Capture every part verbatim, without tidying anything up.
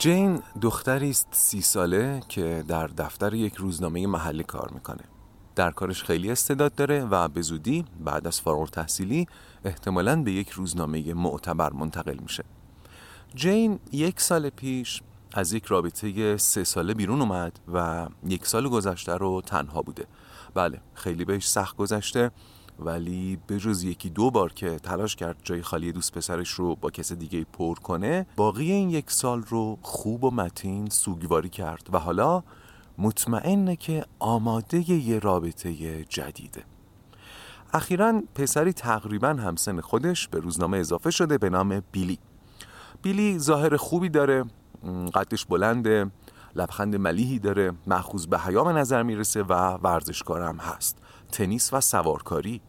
جین دختری است سی ساله که در دفتر یک روزنامه محلی کار میکنه. در کارش خیلی استعداد داره و به زودی بعد از فارغ التحصیلی احتمالاً به یک روزنامه معتبر منتقل میشه. جین یک سال پیش از یک رابطه سه ساله بیرون اومد و یک سال گذشته رو تنها بوده. بله، خیلی بهش سخت گذشته، ولی به جز یکی دو بار که تلاش کرد جای خالی دوست پسرش رو با کس دیگه پر کنه، باقی این یک سال رو خوب و متین سوگواری کرد و حالا مطمئنه که آماده یه رابطه جدیده. اخیراً پسری تقریباً همسن خودش به روزنامه اضافه شده به نام بیلی. بیلی ظاهر خوبی داره، قدش بلنده، لبخند ملیحی داره، مأخوذ به حیا به نظر میرسه و ورزشکار هم هست. تنیس و سوارکاری.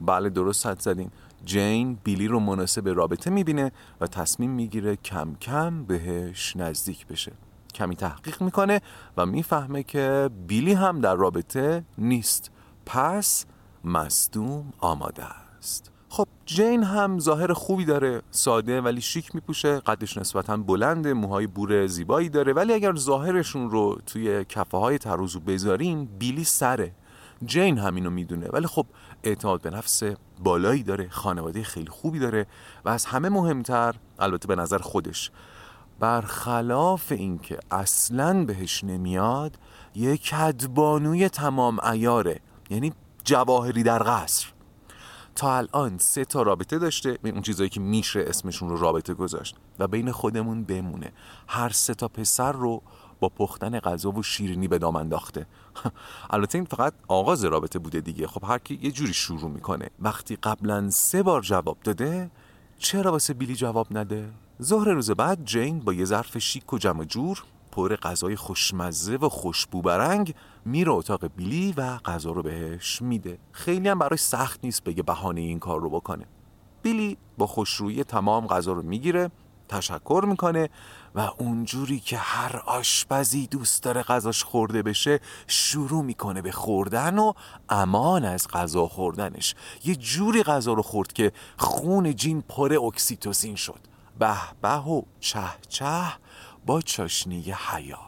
بله، درست حد زدین. جین بیلی رو مناسب رابطه میبینه و تصمیم میگیره کم کم بهش نزدیک بشه. کمی تحقیق میکنه و میفهمه که بیلی هم در رابطه نیست، پس مصدوم آماده است. خب جین هم ظاهر خوبی داره، ساده ولی شیک میپوشه، قدش نسبتاً بلنده، موهای بور زیبایی داره، ولی اگر ظاهرشون رو توی کفه های ترازو بذاریم بیلی سره. جین هم اینو میدونه، ولی خب اعتماد به نفس بالایی داره، خانواده خیلی خوبی داره و از همه مهمتر البته به نظر خودش، برخلاف اینکه اصلاً بهش نمیاد، یک کدبانوی تمام عیاره، یعنی جواهری در قصر. تا الان سه تا رابطه داشته، اون چیزایی که میشه اسمشون رو رابطه گذاشت و بین خودمون بمونه، هر سه تا پسر رو با پختن غذا و شیرینی به دام انداخته. البته این فقط آغاز رابطه بوده دیگه. خب هر کی یه جوری شروع میکنه. وقتی قبلا سه بار جواب داده، چرا واسه بیلی جواب نده؟ ظهر روز بعد جین با یه ظرف شیک و جمع جور پر غذای خوشمزه و خوشبو برنگ میره اتاق بیلی و غذا رو بهش میده. خیلی هم براش سخت نیست بگه بهانه این کار رو بکنه. بیلی با خوشرویی تمام غذا رو میگیره، تشکر میکنه و اونجوری که هر آشپزی دوست داره غذاش خورده بشه، شروع میکنه به خوردن و امان از غذا خوردنش. یه جوری غذا رو خورد که خون جین پر اکسیتوسین شد. به به و چه چه با چاشنی حیا.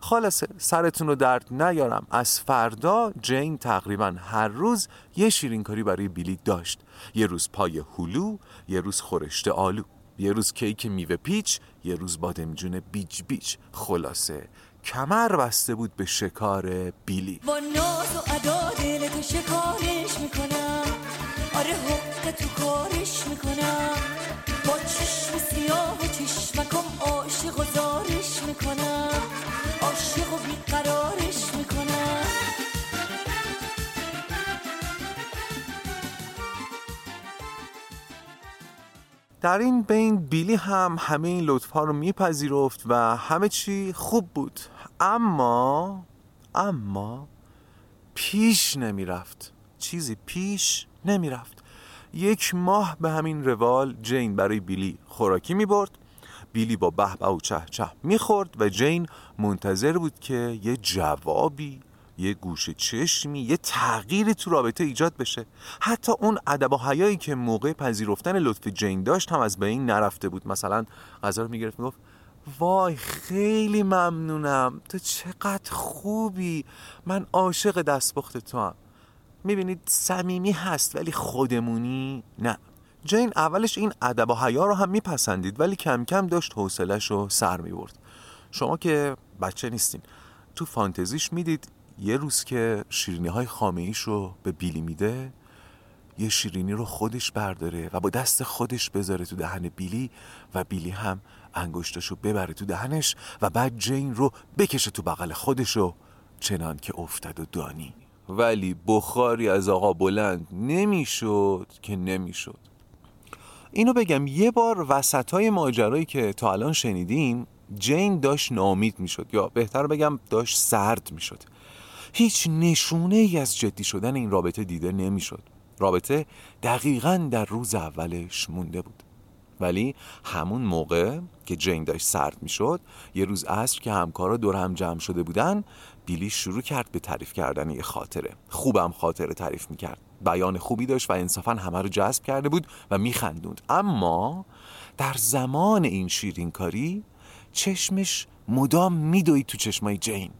خلاصه سرتون رو درد نیارم، از فردا جین تقریبا هر روز یه شیرینکاری برای بیلی داشت. یه روز پای هلو، یه روز خورشت آلو، یه روز کیک میوه پیچ، یه روز بادمجون بیچ بیچ. خلاصه کمر بسته بود به شکار بیلی. با ناز و ادا دلتو شکارش میکنم، آره حقه تو کارش میکنم، با چشم سیاه و چشمکم عاشق و زارش میکنم، عاشق و بیقرارش میکنم. در این بین بیلی هم همه این لطف‌ها رو میپذیرفت و همه چی خوب بود، اما اما پیش نمیرفت. چیزی پیش نمیرفت. یک ماه به همین روال جین برای بیلی خوراکی میبرد، بیلی با به به و چه چه میخورد و جین منتظر بود که یه جوابی، یه گوشه چشمی، یه تغییری تو رابطه ایجاد بشه. حتی اون ادب و حیایی که موقع پذیرفتن لطف جین داشت هم از بین نرفته بود. مثلا غذا رو میگرفت میگفت وای خیلی ممنونم، تو چقدر خوبی، من عاشق دستپخت تو هم. میبینید صمیمی هست ولی خودمونی نه. جین اولش این ادب و حیا رو هم میپسندید، ولی کم کم داشت حوصله‌اش رو سر میبرد. شما که بچه نیستین، تو فانتزیش میدید یه روز که شیرینی های خامه ایش رو به بیلی میده، یه شیرینی رو خودش برداره و با دست خودش بذاره تو دهن بیلی و بیلی هم انگشتاشو ببره تو دهنش و بعد جین رو بکشه تو بغل خودشو چنان که افتاد و دانی. ولی بخاری از آقا بلند نمیشد که نمیشد. اینو بگم، یه بار وسطای ماجرایی که تا الان شنیدیم، جین داشت ناامید میشد، یا بهتر بگم داشت سرد میشد. هیچ نشونه ای از جدی شدن این رابطه دیده نمیشد. رابطه دقیقاً در روز اولش مونده بود. ولی همون موقع که جین داشت سرد میشد، یه روز عصر که همکارا دور هم جمع شده بودن، بیلی شروع کرد به تعریف کردن یه خاطره. خوبم خاطره تعریف میکرد، بیان خوبی داشت و انصافاً همه رو جذب کرده بود و میخندوند. اما در زمان این شیرینکاری چشمش مدام میدوید تو چشمای جین.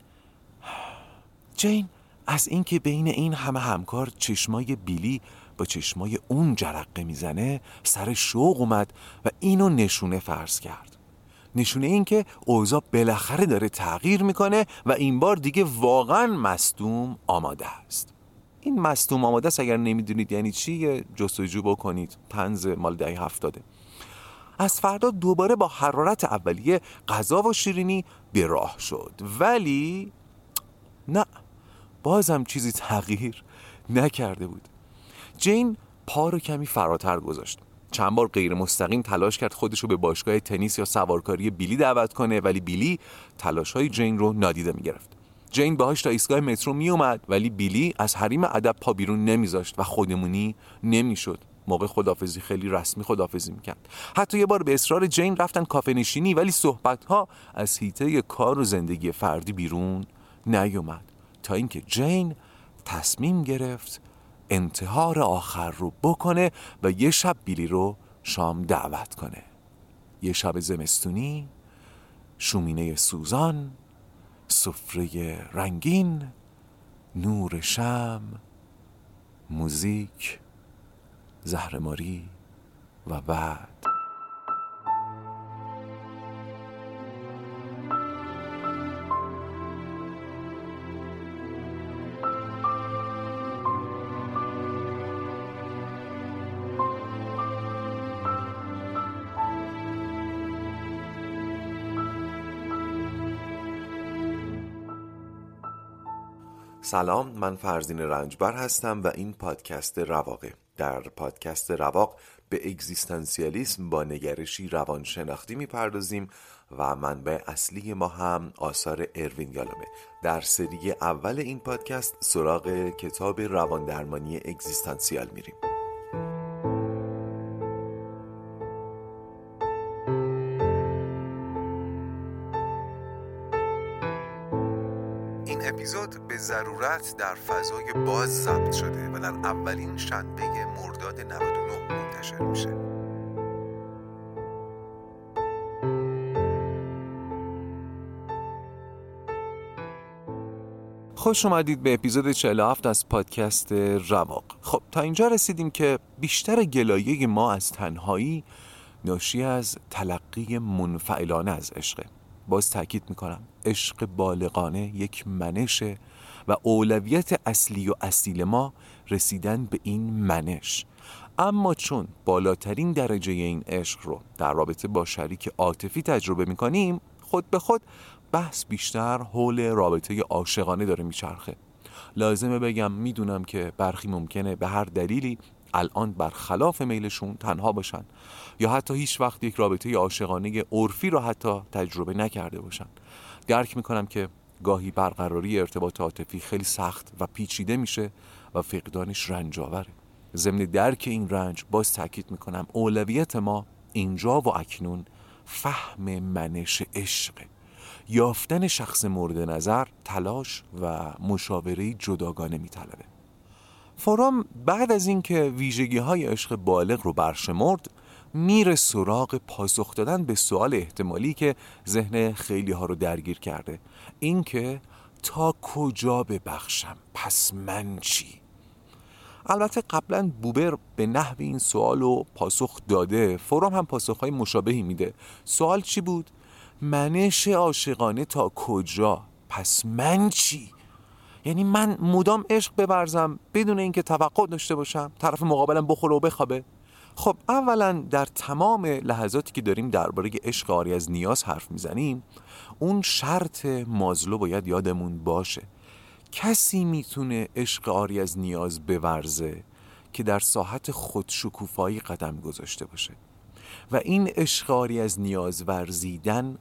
جین از اینکه بین این همه همکار چشمای بیلی با چشمای اون جرقه میزنه سر شوق اومد و اینو نشونه فرض کرد. نشونه این که اوضاع بالاخره داره تغییر میکنه و این بار دیگه واقعا مصدوم آماده است. این مصدوم آماده است اگر نمیدونید یعنی چی جستجو بکنید، طنز مال دهه هفتاده. از فردا دوباره با حرارت اولیه غذا و شیرینی به راه شد، ولی نه، بازم چیزی تغییر نکرده بود. جین پا رو کمی فراتر گذاشت. چند بار غیر مستقیم تلاش کرد خودش رو به باشگاه تنیس یا سوارکاری بیلی دعوت کنه، ولی بیلی تلاش‌های جین رو نادیده می‌گرفت. جین باهاش تا ایستگاه مترو میومد، ولی بیلی از حریم ادب پا بیرون نمیذاشت و خودمونی نمیشد. موقع خداحافظی خیلی رسمی خداحافظی میکرد. حتی یه بار به اصرار جین رفتن کافه نشینی، ولی صحبت‌ها از حیطه کار و زندگی فردی بیرون نیومد تا اینکه جین تصمیم گرفت انتحار آخر رو بکنه و یه شب بیلی رو شام دعوت کنه. یه شب زمستونی، شومینه سوزان، سفره رنگین، نور شمع، موزیک، زهرماری و بعد سلام، من فرزین رنجبر هستم و این پادکست رواقه. در پادکست رواق به اگزیستانسیالیسم با نگرشی روانشناختی میپردازیم و منبع اصلی ما هم آثار اروین یالومه. در سری اول این پادکست سراغ کتاب رواندرمانی اگزیستانسیال میریم. اپیزود به ضرورت در فضای باز ضبط شده و در اولین شنبه مرداد نود و نه منتشر میشه. خوش اومدید به اپیزود چهل و هفت از پادکست رواق. خب تا اینجا رسیدیم که بیشتر گلایه ما از تنهایی ناشی از تلقی منفعلانه از عشقه. باز تأکید میکنم عشق بالغانه یک منشه و اولویت اصلی و اصیل ما رسیدن به این منش. اما چون بالاترین درجه این عشق رو در رابطه با شریک عاطفی تجربه میکنیم، خود به خود بحث بیشتر حول رابطه عاشقانه داره میچرخه. لازمه بگم میدونم که برخی ممکنه به هر دلیلی الان برخلاف میلشون تنها باشن یا حتی هیچ وقت یک رابطه عاشقانه عرفی را حتی تجربه نکرده باشن. درک میکنم که گاهی برقراری ارتباط عاطفی خیلی سخت و پیچیده میشه و فقدانش رنجاوره. ضمن درک این رنج باز تأکید میکنم اولویت ما اینجا و اکنون فهم منش عشق، یافتن شخص مورد نظر، تلاش و مشاوره جداگانه میطلبه. فورام بعد از اینکه ویژگی‌های عشق بالغ رو برشمرد، میره سراغ پاسخ دادن به سوال احتمالی که ذهن خیلی‌ها رو درگیر کرده، اینکه تا کجا ببخشم؟ پس من چی؟ البته قبلا بوبر به نحو این سوال رو پاسخ داده، فورام هم پاسخ‌های مشابهی میده. سوال چی بود؟ منش عاشقانه تا کجا؟ پس من چی؟ یعنی من مدام عشق ببرزم بدون اینکه توقع داشته باشم طرف مقابلم بخوره و بخوابه. خب اولا در تمام لحظاتی که داریم درباره عشق عاری از نیاز حرف میزنیم، اون شرط مازلو باید یادمون باشه. کسی میتونه عشق عاری از نیاز بورزه که در ساحت خودشکوفایی قدم گذاشته باشه و این عشق عاری از نیاز ورزیدن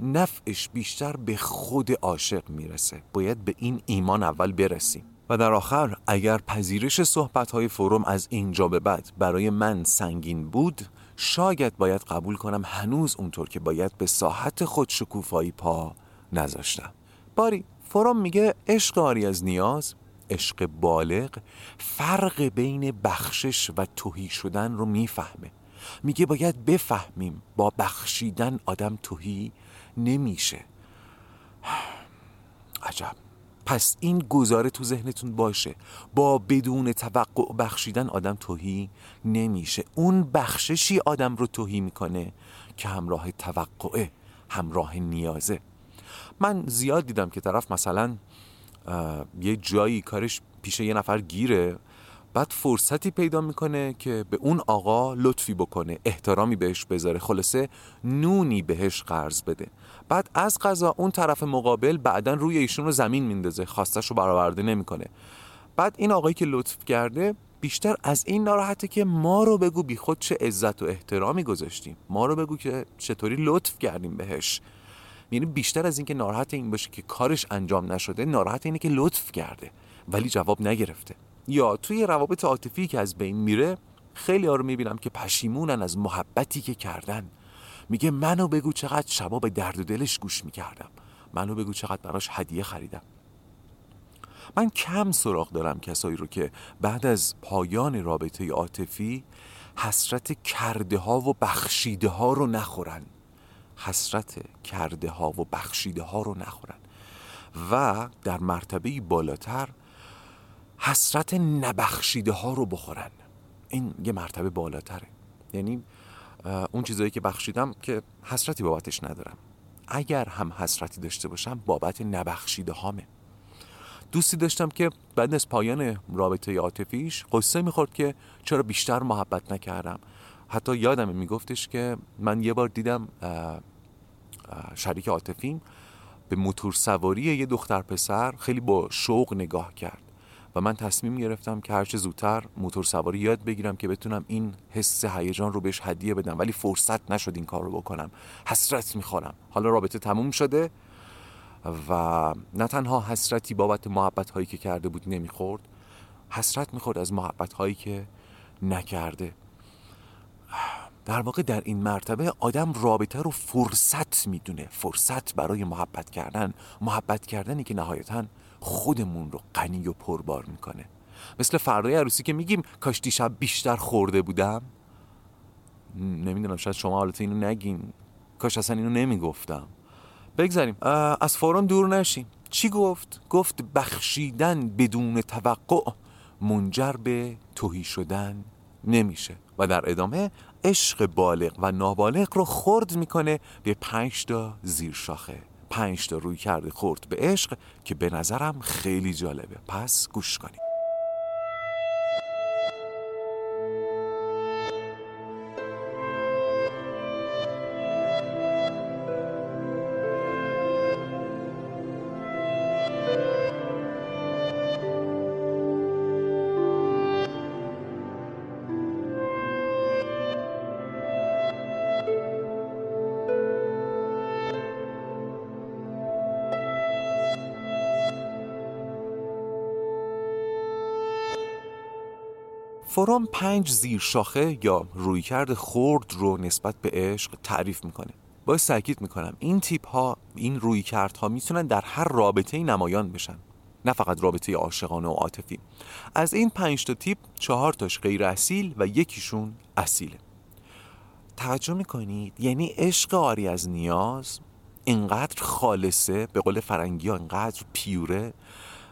نفعش بیشتر به خود عاشق میرسه. باید به این ایمان اول برسیم. و در آخر اگر پذیرش صحبت‌های فروم از اینجا به بعد برای من سنگین بود، شاید باید قبول کنم هنوز اونطور که باید به ساحت خودشکوفایی پا نذاشتم. باری فروم میگه عشق عاری از نیاز، عشق بالغ، فرق بین بخشش و تهی شدن رو میفهمه. میگه باید بفهمیم با بخشیدن آدم تهی نمیشه. عجب. پس این گزاره تو ذهنتون باشه، با بدون توقع بخشیدن آدم تهی نمیشه. اون بخششی آدم رو تهی میکنه که همراه توقعه، همراه نیازه. من زیاد دیدم که طرف مثلا یه جایی کارش پیش یه نفر گیره، بعد فرصتی پیدا میکنه که به اون آقا لطفی بکنه، احترامی بهش بذاره، خلاصه نونی بهش قرض بده. بعد از قضا اون طرف مقابل بعدن روی ایشون رو زمین میندازه، خواستش رو برآورده نمیکنه. بعد این آقایی که لطف کرده بیشتر از این ناراحته که ما رو بگو بی خود چه عزت و احترامی گذاشتیم، ما رو بگو که چطوری لطف کردیم بهش. یعنی بیشتر از این که ناراحت این باشه که کارش انجام نشده، ناراحت اینه که لطف کرده ولی جواب نگرفته. یا توی روابط عاطفی که از بین میره، خیلی ها رو میبینم که پشیمونن از محبتی که کردن. میگه منو بگو چقدر شبا به درد و دلش گوش میکردم، منو بگو چقدر براش هدیه خریدم. من کم سراغ دارم کسایی رو که بعد از پایان رابطه عاطفی حسرت کرده ها و بخشیده ها رو نخورن، حسرت کرده ها و بخشیده ها رو نخورن و در مرتبه بالاتر حسرت نبخشیده ها رو بخورن. این یه مرتبه بالاتره، یعنی اون چیزایی که بخشیدم که حسرتی بابتش ندارم، اگر هم حسرتی داشته باشم بابت نبخشیده هامه. دوستی داشتم که بعد از پایان رابطه عاطفیش قصه میخورد که چرا بیشتر محبت نکردم. حتی یادمه میگفتش که من یه بار دیدم شریک عاطفیم به موتور سواری یه دختر پسر خیلی با شوق نگاه کرد و من تصمیم گرفتم که هرچه زودتر موتور سواری یاد بگیرم که بتونم این حس هیجان رو بهش هدیه بدم، ولی فرصت نشد این کار رو بکنم. حسرت میخورم. حالا رابطه تموم شده و نه تنها حسرتی بابت محبت هایی که کرده بود نمیخورد، حسرت میخورد از محبت هایی که نکرده. در واقع در این مرتبه آدم رابطه رو فرصت میدونه، فرصت برای محبت کردن، محبت کردنی که نهایتاً خودمون رو غنی و پربار میکنه. مثل فردای عروسی که میگیم کاش دیشب بیشتر خورده بودم. نمیدونم، شاید شما حالت اینو نگین، کاش اصلا اینو نمیگفتم. بگذاریم از فورم دور نشیم. چی گفت؟ گفت بخشیدن بدون توقع منجر به تهی شدن نمیشه و در ادامه عشق بالغ و نابالغ رو خرد میکنه به پنج تا زیر شاخه، پنج تا روی کرده خورد به عشق که به نظرم خیلی جالبه. پس گوش کنید. فورم پنج زیر شاخه یا رویکرد خرد رو نسبت به عشق تعریف میکنه. باید تاکید میکنم این تیپ ها، این رویکرد ها میتونن در هر رابطه‌ای نمایان بشن، نه فقط رابطه عاشقانه و عاطفی. از این پنج تا تیپ چهار تاش غیر اصیل و یکیشون اصیله. توجه میکنید؟ یعنی عشق عاری از نیاز اینقدر خالصه، به قول فرنگی ها اینقدر پیوره،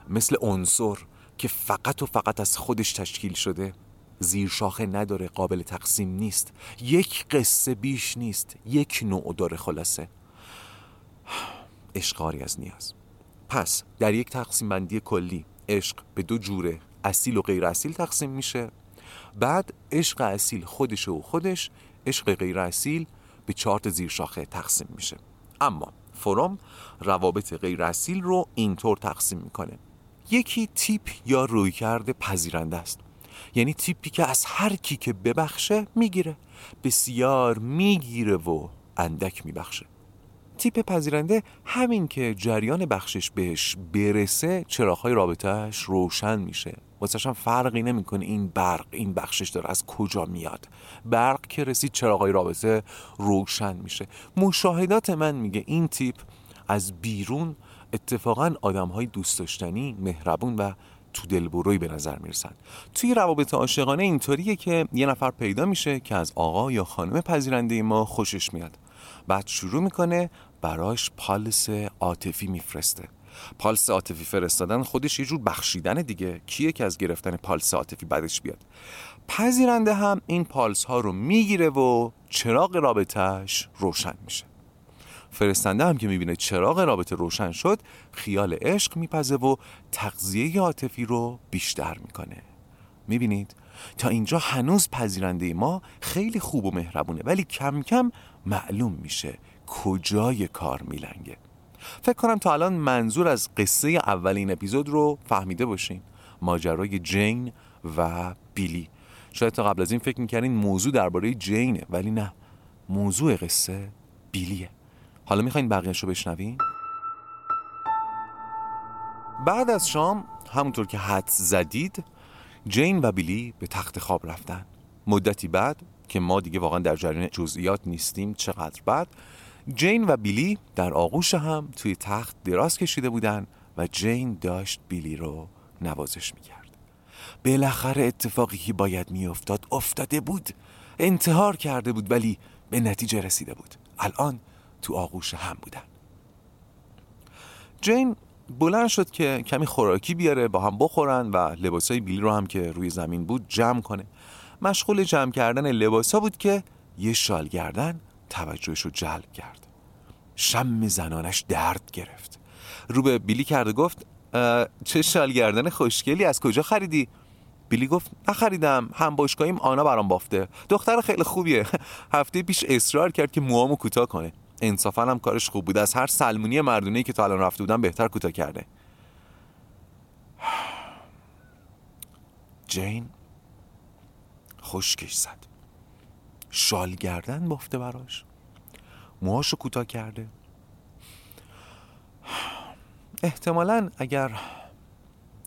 مثل عنصر که فقط و فقط از خودش تشکیل شده، زیر شاخه نداره، قابل تقسیم نیست، یک قصه بیش نیست، یک نوع داره، خلاصه عشق عاری از نیاز. پس در یک تقسیم بندی کلی عشق به دو جوره، اصیل و غیر اصیل تقسیم میشه. بعد عشق اصیل خودشه و خودش، عشق غیر اصیل به چهار تا زیر شاخه تقسیم میشه. اما فروم روابط غیر اصیل رو اینطور تقسیم میکنه. یکی تیپ یا رویکرد پذیرنده است، یعنی تیپی که از هر کی که ببخشه میگیره، بسیار میگیره و اندک میبخشه. تیپ پذیرنده همین که جریان بخشش بهش برسه چراغهای رابطهش روشن میشه، واسهش هم فرقی نمیکنه این برق، این بخشش داره از کجا میاد. برق که رسید چراغهای رابطه روشن میشه. مشاهدات من میگه این تیپ از بیرون اتفاقا آدمهای دوست داشتنی، مهربون و تو دلبروی به نظر میرسن. توی روابط عاشقانه اینطوریه که یه نفر پیدا میشه که از آقا یا خانم پذیرنده ما خوشش میاد، بعد شروع میکنه براش پالس عاطفی میفرسته. پالس عاطفی فرستادن خودش یه جور بخشیدن دیگه. کیه که از گرفتن پالس عاطفی بعدش بیاد؟ پذیرنده هم این پالس ها رو میگیره و چراغ رابطهش روشن میشه. فرستنده هم که میبینه چراغ رابطه روشن شد، خیال عشق میپزه و تغذیه عاطفی رو بیشتر میکنه. میبینید؟ تا اینجا هنوز پذیرنده ما خیلی خوب و مهربونه، ولی کم کم معلوم میشه کجای کار میلنگه. فکر کنم تا الان منظور از قصه اولین اپیزود رو فهمیده باشین، ماجرای جین و بیلی. شاید تا قبل از این فکر میکردین موضوع درباره جینه، ولی نه، موضوع قصه بیلیه. حالا میخواین بقیه‌اش رو بشنوین؟ بعد از شام، همونطور که حد زدید، جین و بیلی به تخت خواب رفتن. مدتی بعد که ما دیگه واقعا در جریان جزئیات نیستیم چقدر بعد، جین و بیلی در آغوش هم توی تخت دراز کشیده بودن و جین داشت بیلی رو نوازش میکرد. بالاخره اتفاقی که باید میافتاد افتاده بود. انتحار کرده بود ولی به نتیجه رسیده بود. الان تو آغوش هم بودن. جین بلند شد که کمی خوراکی بیاره با هم بخورن و لباسای بیلی رو هم که روی زمین بود جمع کنه. مشغول جمع کردن لباسا بود که یه شال گردن توجهش رو جلب کرد. شم زنانش درد گرفت. رو به بیلی کرد و گفت چه شال گردن خوشگلی، از کجا خریدی؟ بیلی گفت نخریدم، هم باشگاهیم آنا برام بافته. دختر خیلی خوبیه. هفته پیش اصرار کرد که موامو کوتاه کنه. انصافاً هم کارش خوب بود، از هر سلمونی مردونه‌ای که تا الان رفته بودن بهتر کوتاه کرده. جین خشکش زد. شال گردن بافته براش، موهاشو کوتاه کرده. احتمالاً اگر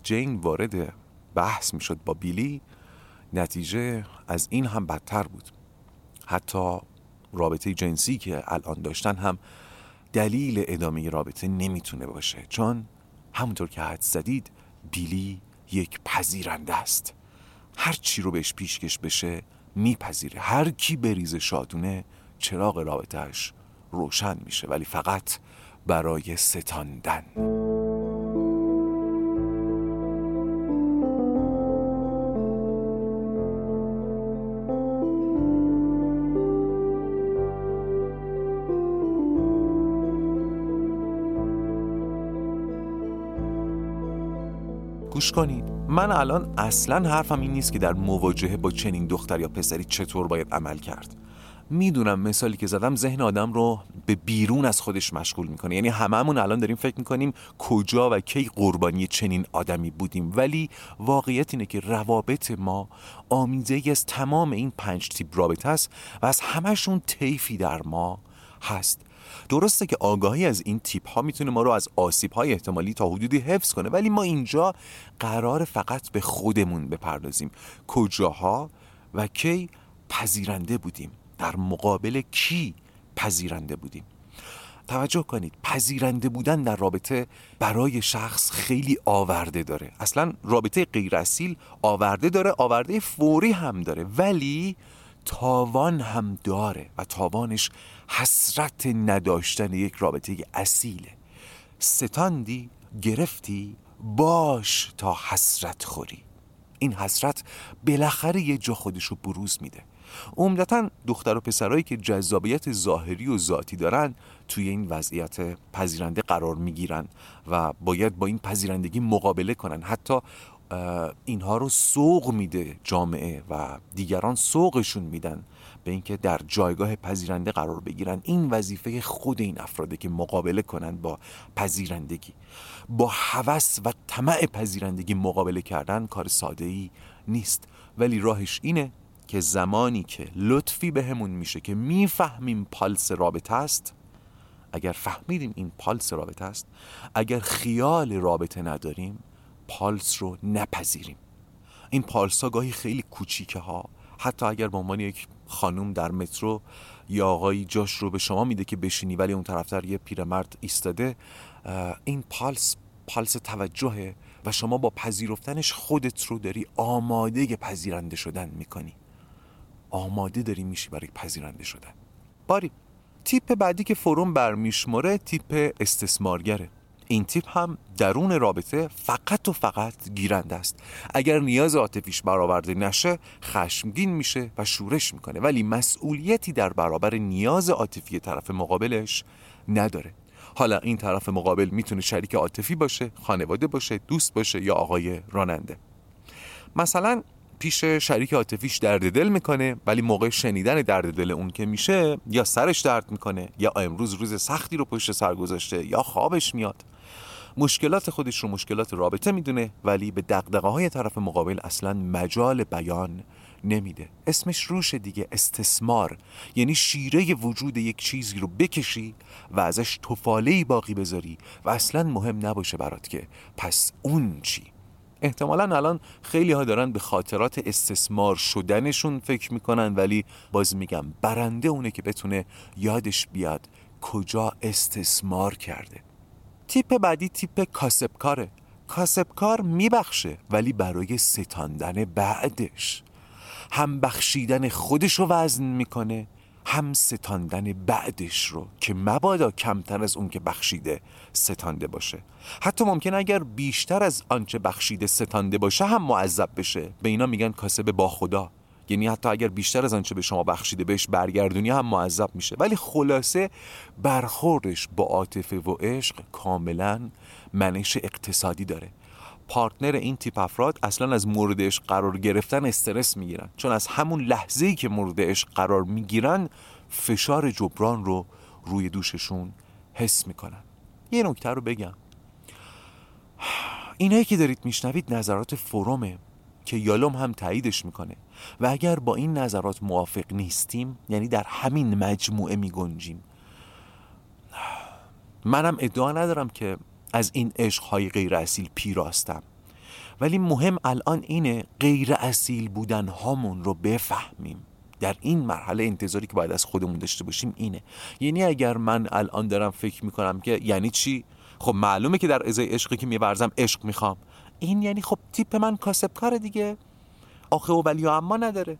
جین وارد بحث میشد با بیلی، نتیجه از این هم بدتر بود. حتی رابطه جنسی که الان داشتن هم دلیل ادامه رابطه نمیتونه باشه، چون همونطور که حد زدید بیلی یک پذیرنده است. هر چی رو بهش پیشکش بشه میپذیره. هر کی بریز شادونه چراغ رابطهش روشن میشه، ولی فقط برای ستاندن. گوش کنید، من الان اصلا حرفم این نیست که در مواجهه با چنین دختر یا پسری چطور باید عمل کرد. میدونم مثالی که زدم ذهن آدم رو به بیرون از خودش مشغول میکنه، یعنی هممون الان داریم فکر میکنیم کجا و کی قربانی چنین آدمی بودیم، ولی واقعیت اینه که روابط ما آمیزه‌ای از تمام این پنج تیپ رابطه است و از همشون طیفی در ما هست. درسته که آگاهی از این تیپ ها میتونه ما رو از آسیب های احتمالی تا حدودی حفظ کنه، ولی ما اینجا قرار فقط به خودمون بپردازیم. کجاها و کی پذیرنده بودیم، در مقابل کی پذیرنده بودیم. توجه کنید، پذیرنده بودن در رابطه برای شخص خیلی آورده داره. اصلا رابطه غیر اصیل آورده داره، آورده فوری هم داره، ولی تاوان هم داره و تاوانش حسرت نداشتن یک رابطه اصیله. ستاندی، گرفتی، باش تا حسرت خوری. این حسرت بالاخره یه جا خودشو بروز میده. عمدتاً دختر و پسرایی که جذابیت ظاهری و ذاتی دارن توی این وضعیت پذیرنده قرار میگیرن و باید با این پذیرندگی مقابله کنن. حتی اینها رو سوق میده جامعه و دیگران سوقشون میدن به اینکه در جایگاه پذیرنده قرار بگیرن. این وظیفه خود این افراده که مقابله کنن با پذیرندگی. با هوس و طمع پذیرندگی مقابله کردن کار ساده‌ای نیست، ولی راهش اینه که زمانی که لطفی بهمون میشه که میفهمیم پالس رابطه است، اگر فهمیدیم این پالس رابطه است، اگر خیال رابطه نداریم، پالس رو نپذیریم. این پالس ها گاهی خیلی کوچیکه ها. حتی اگر به عنوان یک خانوم در مترو یا آقایی جاش رو به شما میده که بشینی، ولی اون طرفتر یه پیرمرد ایستاده، این پالس پالس توجهه و شما با پذیرفتنش خودت رو داری آماده پذیرنده شدن میکنی. آماده داری میشی برای پذیرنده شدن. باری تیپ بعدی که فروم برمیشماره تیپ استثمارگره. این تیپ هم درون رابطه فقط و فقط گیرنده است. اگر نیاز عاطفیش برآورده نشه خشمگین میشه و شورش میکنه، ولی مسئولیتی در برابر نیاز عاطفی طرف مقابلش نداره. حالا این طرف مقابل میتونه شریک عاطفی باشه، خانواده باشه، دوست باشه یا آقای راننده. مثلا پیش شریک عاطفیش درد دل میکنه، ولی موقع شنیدن درد دل اون که میشه یا سرش درد میکنه یا امروز روز سختی رو پشت سر گذاشته یا خوابش میاد. مشکلات خودش رو مشکلات رابطه میدونه، ولی به دغدغه‌های طرف مقابل اصلا مجال بیان نمیده. اسمش روش دیگه، استثمار، یعنی شیره وجود یک چیزی رو بکشی و ازش تفاله‌ای باقی بذاری و اصلا مهم نباشه برات که پس اون چی. احتمالاً الان خیلی ها دارن به خاطرات استثمار شدنشون فکر میکنن، ولی باز میگم برنده اونه که بتونه یادش بیاد کجا استثمار کرده. تیپ بعدی تیپ کاسبکاره. کاسبکار میبخشه ولی برای ستاندن بعدش. هم بخشیدن خودش رو وزن میکنه، هم ستاندن بعدش رو که مبادا کمتر از اون که بخشیده ستانده باشه. حتی ممکن اگر بیشتر از آنچه بخشیده ستانده باشه هم معذب بشه. به اینا میگن کاسب با خدا، یعنی حتی اگر بیشتر از آنچه به شما بخشیده بهش برگردونی هم معذب میشه. ولی خلاصه برخوردش با عاطفه و عشق کاملا منش اقتصادی داره. پارتنر این تیپ افراد اصلا از مورد عشق قرار گرفتن استرس میگیرن، چون از همون لحظه‌ای که مورد عشق قرار میگیرن فشار جبران رو روی دوششون حس میکنن. یه نکته رو بگم، اینایی که دارید میشنوید نظرات فرومه که یالوم هم تاییدش میکنه و اگر با این نظرات موافق نیستیم یعنی در همین مجموعه میگنجیم. منم ادعا ندارم که از این عشق‌های غیر اصیل پیراستم، ولی مهم الان اینه غیر اصیل بودن هامون رو بفهمیم. در این مرحله انتظاری که باید از خودمون داشته باشیم اینه. یعنی اگر من الان دارم فکر میکنم که یعنی چی، خب معلومه که در ازای عشقی که میورزم عشق میخوام، این یعنی خب تیپ من کاسبکار دیگه، آخه و ولی و اما نداره.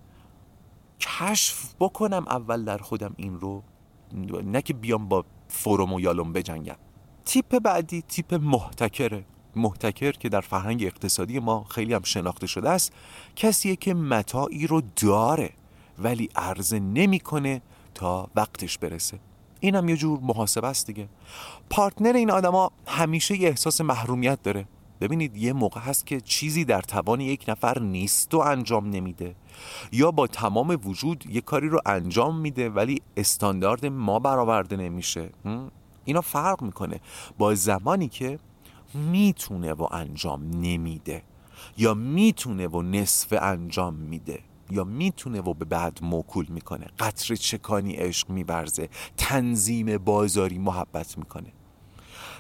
کشف بکنم اول در خودم این رو، نه که بیام با فروم و یالوم بجنگم. تیپ بعدی تیپ محتکره. محتکر که در فرهنگ اقتصادی ما خیلی هم شناخته شده است، کسیه که متاعی رو داره ولی عرضه نمی کنه تا وقتش برسه. این هم یه جور محاسبه است دیگه. پارتنر این آدما همیشه یه احساس محرومیت داره. ببینید یه موقع هست که چیزی در توان یک نفر نیست و انجام نمیده، یا با تمام وجود یه کاری رو انجام میده ولی استاندارد ما برآورده نمیشه. اینا فرق میکنه با زمانی که میتونه و انجام نمیده، یا میتونه و نصف انجام میده، یا میتونه و به بعد موکول میکنه، قطر چکانی عشق میبرزه، تنظیم بازاری محبت میکنه.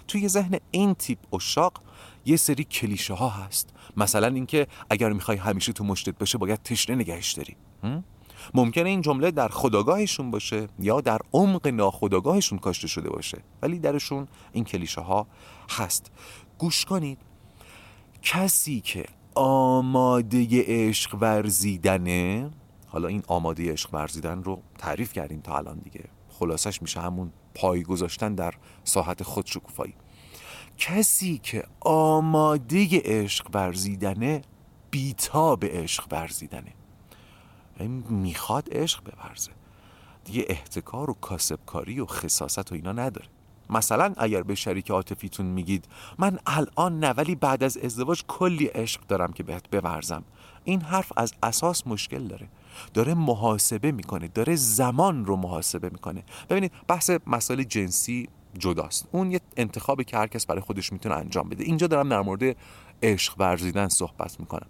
توی ذهن این تیپ عشاق یه سری کلیشه ها هست، مثلا اینکه اگر میخوای همیشه تو مشتت بشه باید تشنه نگهش داری. ممکنه این جمله در خودآگاهشون باشه یا در عمق ناخودآگاهشون کاشته شده باشه، ولی درشون این کلیشه ها هست. گوش کنید، کسی که آماده عشق ورزیدنه، حالا این آماده عشق ورزیدن رو تعریف کردیم تا الان دیگه، خلاصش میشه همون پای گذاشتن در ساحت خودشکوفایی. کسی که آماده عشق ورزیدنه بی‌تاب عشق ورزیدنه، میخواد عشق بورزه دیگه، احتکار و کاسبکاری و خساست و اینا نداره. مثلا اگر به شریک عاطفیتون میگید من الان نه ولی بعد از ازدواج کلی عشق دارم که بهت بورزم، این حرف از اساس مشکل داره. داره محاسبه میکنه، داره زمان رو محاسبه میکنه. ببینید بحث مسائل جنسی جداست، اون یه انتخابی که هر کس برای خودش میتونه انجام بده. اینجا دارم در مورد عشق ورزیدن صحبت میکنم.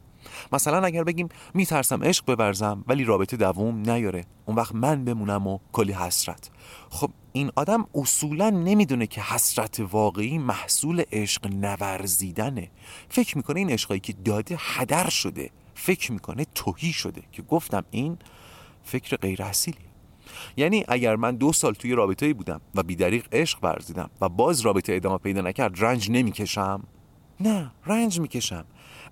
مثلا اگر بگیم میترسم عشق بورزم ولی رابطه دوام نیاره، اون وقت من بمونم و کلی حسرت، خب این آدم اصولا نمیدونه که حسرت واقعی محصول عشق نورزیدنه. فکر میکنه این عشقایی که داده هدر شده، فکر میکنه تهی شده، که گفتم این فکر غیر اصیلیه. یعنی اگر من دو سال توی رابطه‌ای بودم و بی‌دریغ عشق ورزیدم و باز رابطه ادامه پیدا نکرد رنج نمیکشم؟ نه، رنج میکشم.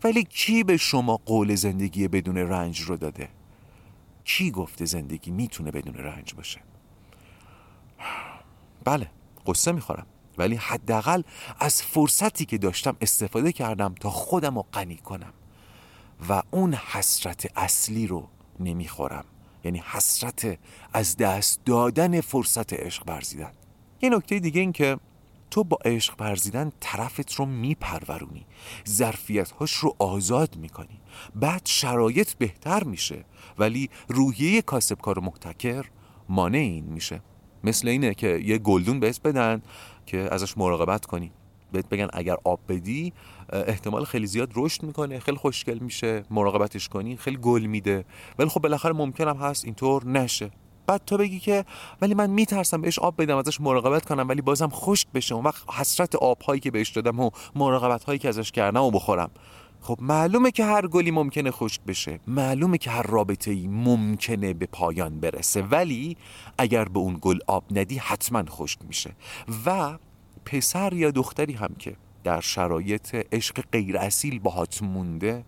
ولی کی به شما قول زندگی بدون رنج رو داده؟ کی گفته زندگی میتونه بدون رنج باشه؟ بله قصه میخورم، ولی حداقل از فرصتی که داشتم استفاده کردم تا خودم رو قنی کنم و اون حسرت اصلی رو نمیخورم، یعنی حسرت از دست دادن فرصت عشق ورزیدن. یه نکته دیگه این که تو با عشق ورزیدن طرفت رو میپرورونی، ظرفیت‌هاش رو آزاد میکنی، بعد شرایط بهتر میشه، ولی روحیه کاسبکار و محتکر مانع این میشه. مثل اینه که یه گلدون بهت بدن که ازش مراقبت کنی، بهت بگن اگر آب بدی احتمال خیلی زیاد رشد میکنه، خیلی خوشگل میشه، مراقبتش کنی خیلی گل میده، ولی خب بالاخره ممکن هم هست اینطور نشه. بعد تو بگی که ولی من میترسم بهش آب بدم، ازش مراقبت کنم ولی بازم خشک بشه، اون وقت حسرت آبهایی که بهش دادم و مراقبت هایی که ازش کردم و بخورم. خب معلومه که هر گلی ممکنه خشک بشه، معلومه که هر رابطه‌ای ممکنه به پایان برسه، ولی اگر به اون گل آب ندی حتما خشک میشه. و پسر یا دختری هم که در شرایط عشق غیر اصیل باهات مونده،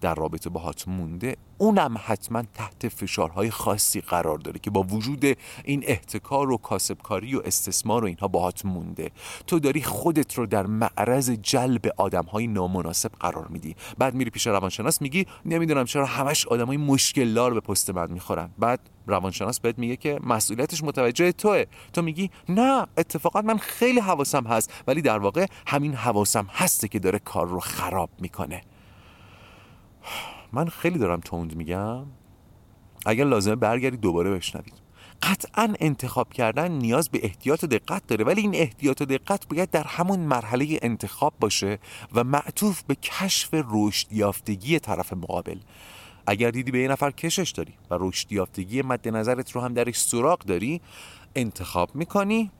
در رابطه باهات مونده، اونم حتما تحت فشارهای خاصی قرار داره که با وجود این احتکار و کاسبکاری و استثمار و اینها باهات مونده. تو داری خودت رو در معرض جلب آدمهای نامناسب قرار میدی، بعد میری پیش روانشناس میگی نمیدونم چرا همش آدمای مشکل دار به پست من میخورن، بعد روانشناس بهت میگه که مسئولیتش متوجه توئه، تو میگی نه اتفاقا من خیلی حواسم هست، ولی در واقع همین حواسم هسته که داره کار رو خراب میکنه. من خیلی دارم تند میگم، اگر لازمه برگردید دوباره بشنوید. قطعا انتخاب کردن نیاز به احتیاط و دقت داره، ولی این احتیاط و دقت باید در همون مرحله انتخاب باشه و معطوف به کشف رشد یافتگی طرف مقابل. اگر دیدی به یه نفر کشش داری و رشد یافتگی مد نظرت رو هم درش سراغ داری، انتخاب میکنی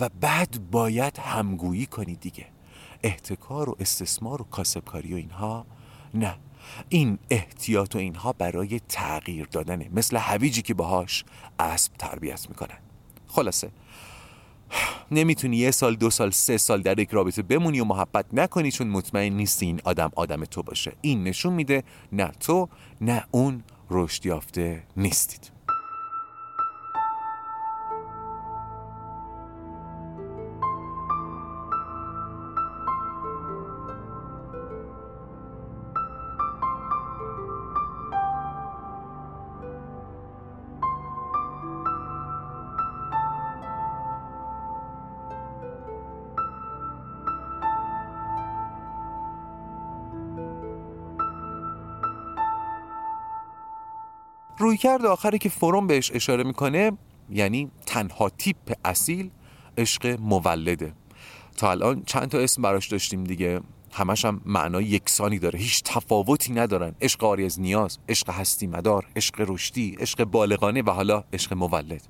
و بعد باید همگویی کنی دیگه. احتکار و استثمار و کاسبکاری و اینها نه، این احتیاط و اینها برای تغییر دادنه، مثل هویجی که باهاش اسب تربیت میکنن. خلاصه نمیتونی یه سال دو سال سه سال در یک رابطه بمونی و محبت نکنی چون مطمئن نیستی این آدم آدم تو باشه. این نشون میده نه تو نه اون رشد یافته نیستید. رویکرد آخری که فروم بهش اشاره میکنه، یعنی تنها تیپ اصیل، عشق مولده. تا الان چند تا اسم براش داشتیم دیگه، همش هم معنای یکسانی داره، هیچ تفاوتی ندارن. عشق عاری از نیاز، عشق هستی مدار، عشق رشدی، عشق بالغانه و حالا عشق مولد.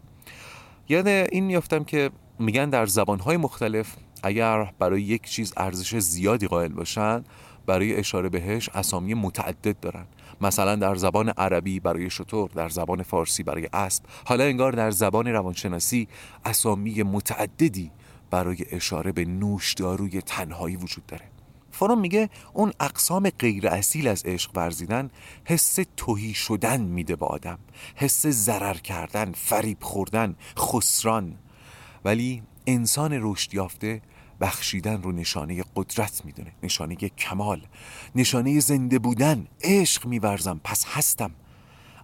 یعنی این میافتم که میگن در زبانهای مختلف اگر برای یک چیز ارزش زیادی قائل باشن، برای اشاره بهش اسامی متعدد دارن. مثلا در زبان عربی برای شتر، در زبان فارسی برای اسب، حالا انگار در زبان روانشناسی اسامی متعددی برای اشاره به نوشداروی تنهایی وجود داره. فروم میگه اون اقسام غیر اصیل از عشق ورزیدن حس تهی شدن میده به آدم، حس ضرر کردن، فریب خوردن، خسران. ولی انسان رشد یافته بخشیدن رو نشانه قدرت میدونه، نشانه کمال، نشانه زنده بودن. عشق میورزم پس هستم.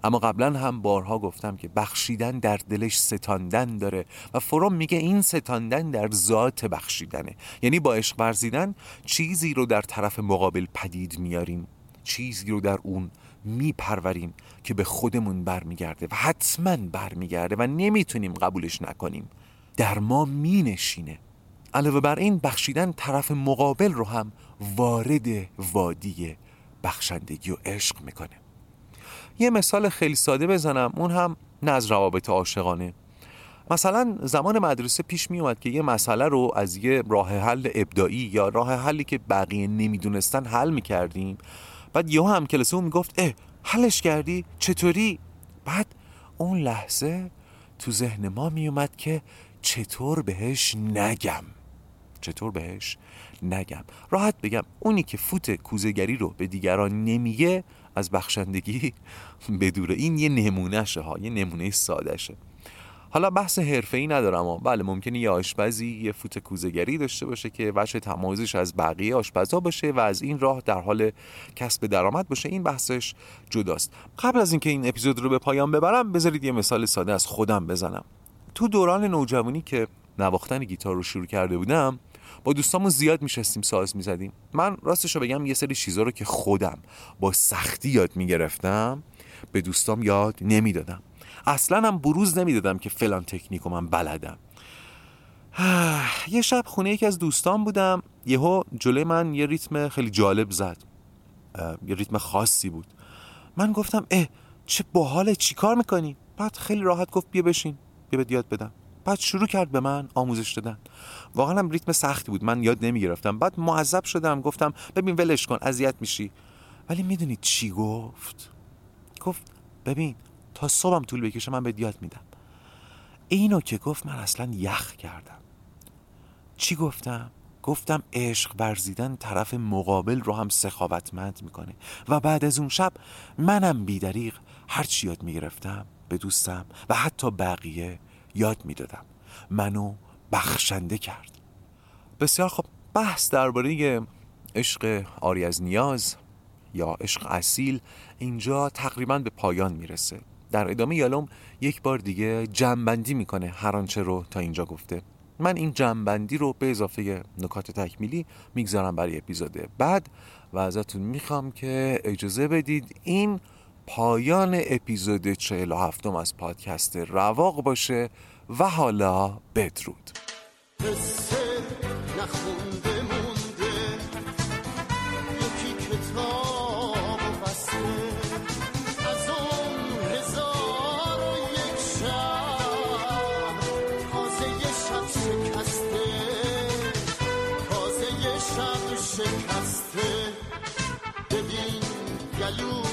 اما قبلا هم بارها گفتم که بخشیدن در دلش ستاندن داره و فروم میگه این ستاندن در ذات بخشیدنه، یعنی با عشق ورزیدن چیزی رو در طرف مقابل پدید میاریم، چیزی رو در اون میپروریم که به خودمون برمیگرده و حتما برمیگرده و نمیتونیم قبولش نکنیم، در ما مینشینه. علاوه بر این بخشیدن طرف مقابل رو هم وارد وادی بخشندگی و عشق میکنه. یه مثال خیلی ساده بزنم، اون هم نه از روابط عاشقانه. مثلا زمان مدرسه پیش می اومد که یه مسئله رو از یه راه حل ابداعی یا راه حلی که بقیه نمیدونستن حل میکردیم، بعد یهو هم کلاسی اون میگفت اه حلش کردی؟ چطوری؟ بعد اون لحظه تو ذهن ما می اومد که چطور بهش نگم، چطور بهش نگم. راحت بگم اونی که فوت کوزه‌گری رو به دیگران نمیگه از بخشندگی بدوره. این یه نمونه شه ها، یه نمونه ساده شه. حالا بحث حرفه‌ای ندارم اما بله ممکنه یه آشپزی یه فوت کوزه‌گری داشته باشه که وجه تمایزش از بقیه آشپزها باشه و از این راه در حال کسب درآمد باشه، این بحثش جداست. قبل از اینکه این اپیزود رو به پایان ببرم بذارید یه مثال ساده از خودم بزنم. تو دوران نوجوانی که نواختن گیتار رو شروع کرده بودم با دوستامون زیاد میشستیم ساز میزدیم. من راستش رو بگم یه سری چیزا رو که خودم با سختی یاد میگرفتم به دوستام یاد نمیدادم، اصلا هم بروز نمیدادم که فلان تکنیکو من بلدم. یه شب خونه یکی از دوستان بودم، یهو جلوی من یه ریتم خیلی جالب زد، یه ریتم خاصی بود. من گفتم اه چه باحاله، چی کار میکنی؟ بعد خیلی راحت گفت بیا بشین بیا بهت یاد بدم. بعد شروع کرد به من آموزش دادن. واقعا هم ریتم سختی بود، من یاد نمیگرفتم. بعد معذب شدم، گفتم ببین ولش کن اذیت میشی. ولی میدونی چی گفت؟ گفت ببین تا صبحم طول بکشه من بهت یاد میدم. اینو که گفت من اصلا یخ کردم. چی گفتم؟ گفتم عشق ورزیدن طرف مقابل رو هم سخاوتمند میکنه. و بعد از اون شب منم بیدریغ هر چی یاد میگرفتم به دوستم و حتی بقیه یاد میدادم. منو بخشنده کرد. بسیار خب، بحث درباره عشق عاری از نیاز یا عشق اصیل اینجا تقریبا به پایان میرسه. در ادامه یالوم یک بار دیگه جمع‌بندی میکنه هر آنچه رو تا اینجا گفته. من این جمع‌بندی رو به اضافه نکات تکمیلی میگذارم برای اپیزود بعد و ازتون میخوام که اجازه بدید این پایان اپیزود چهل و هفتم از پادکست رواق باشه و حالا بدرود. شکسته ببین گلو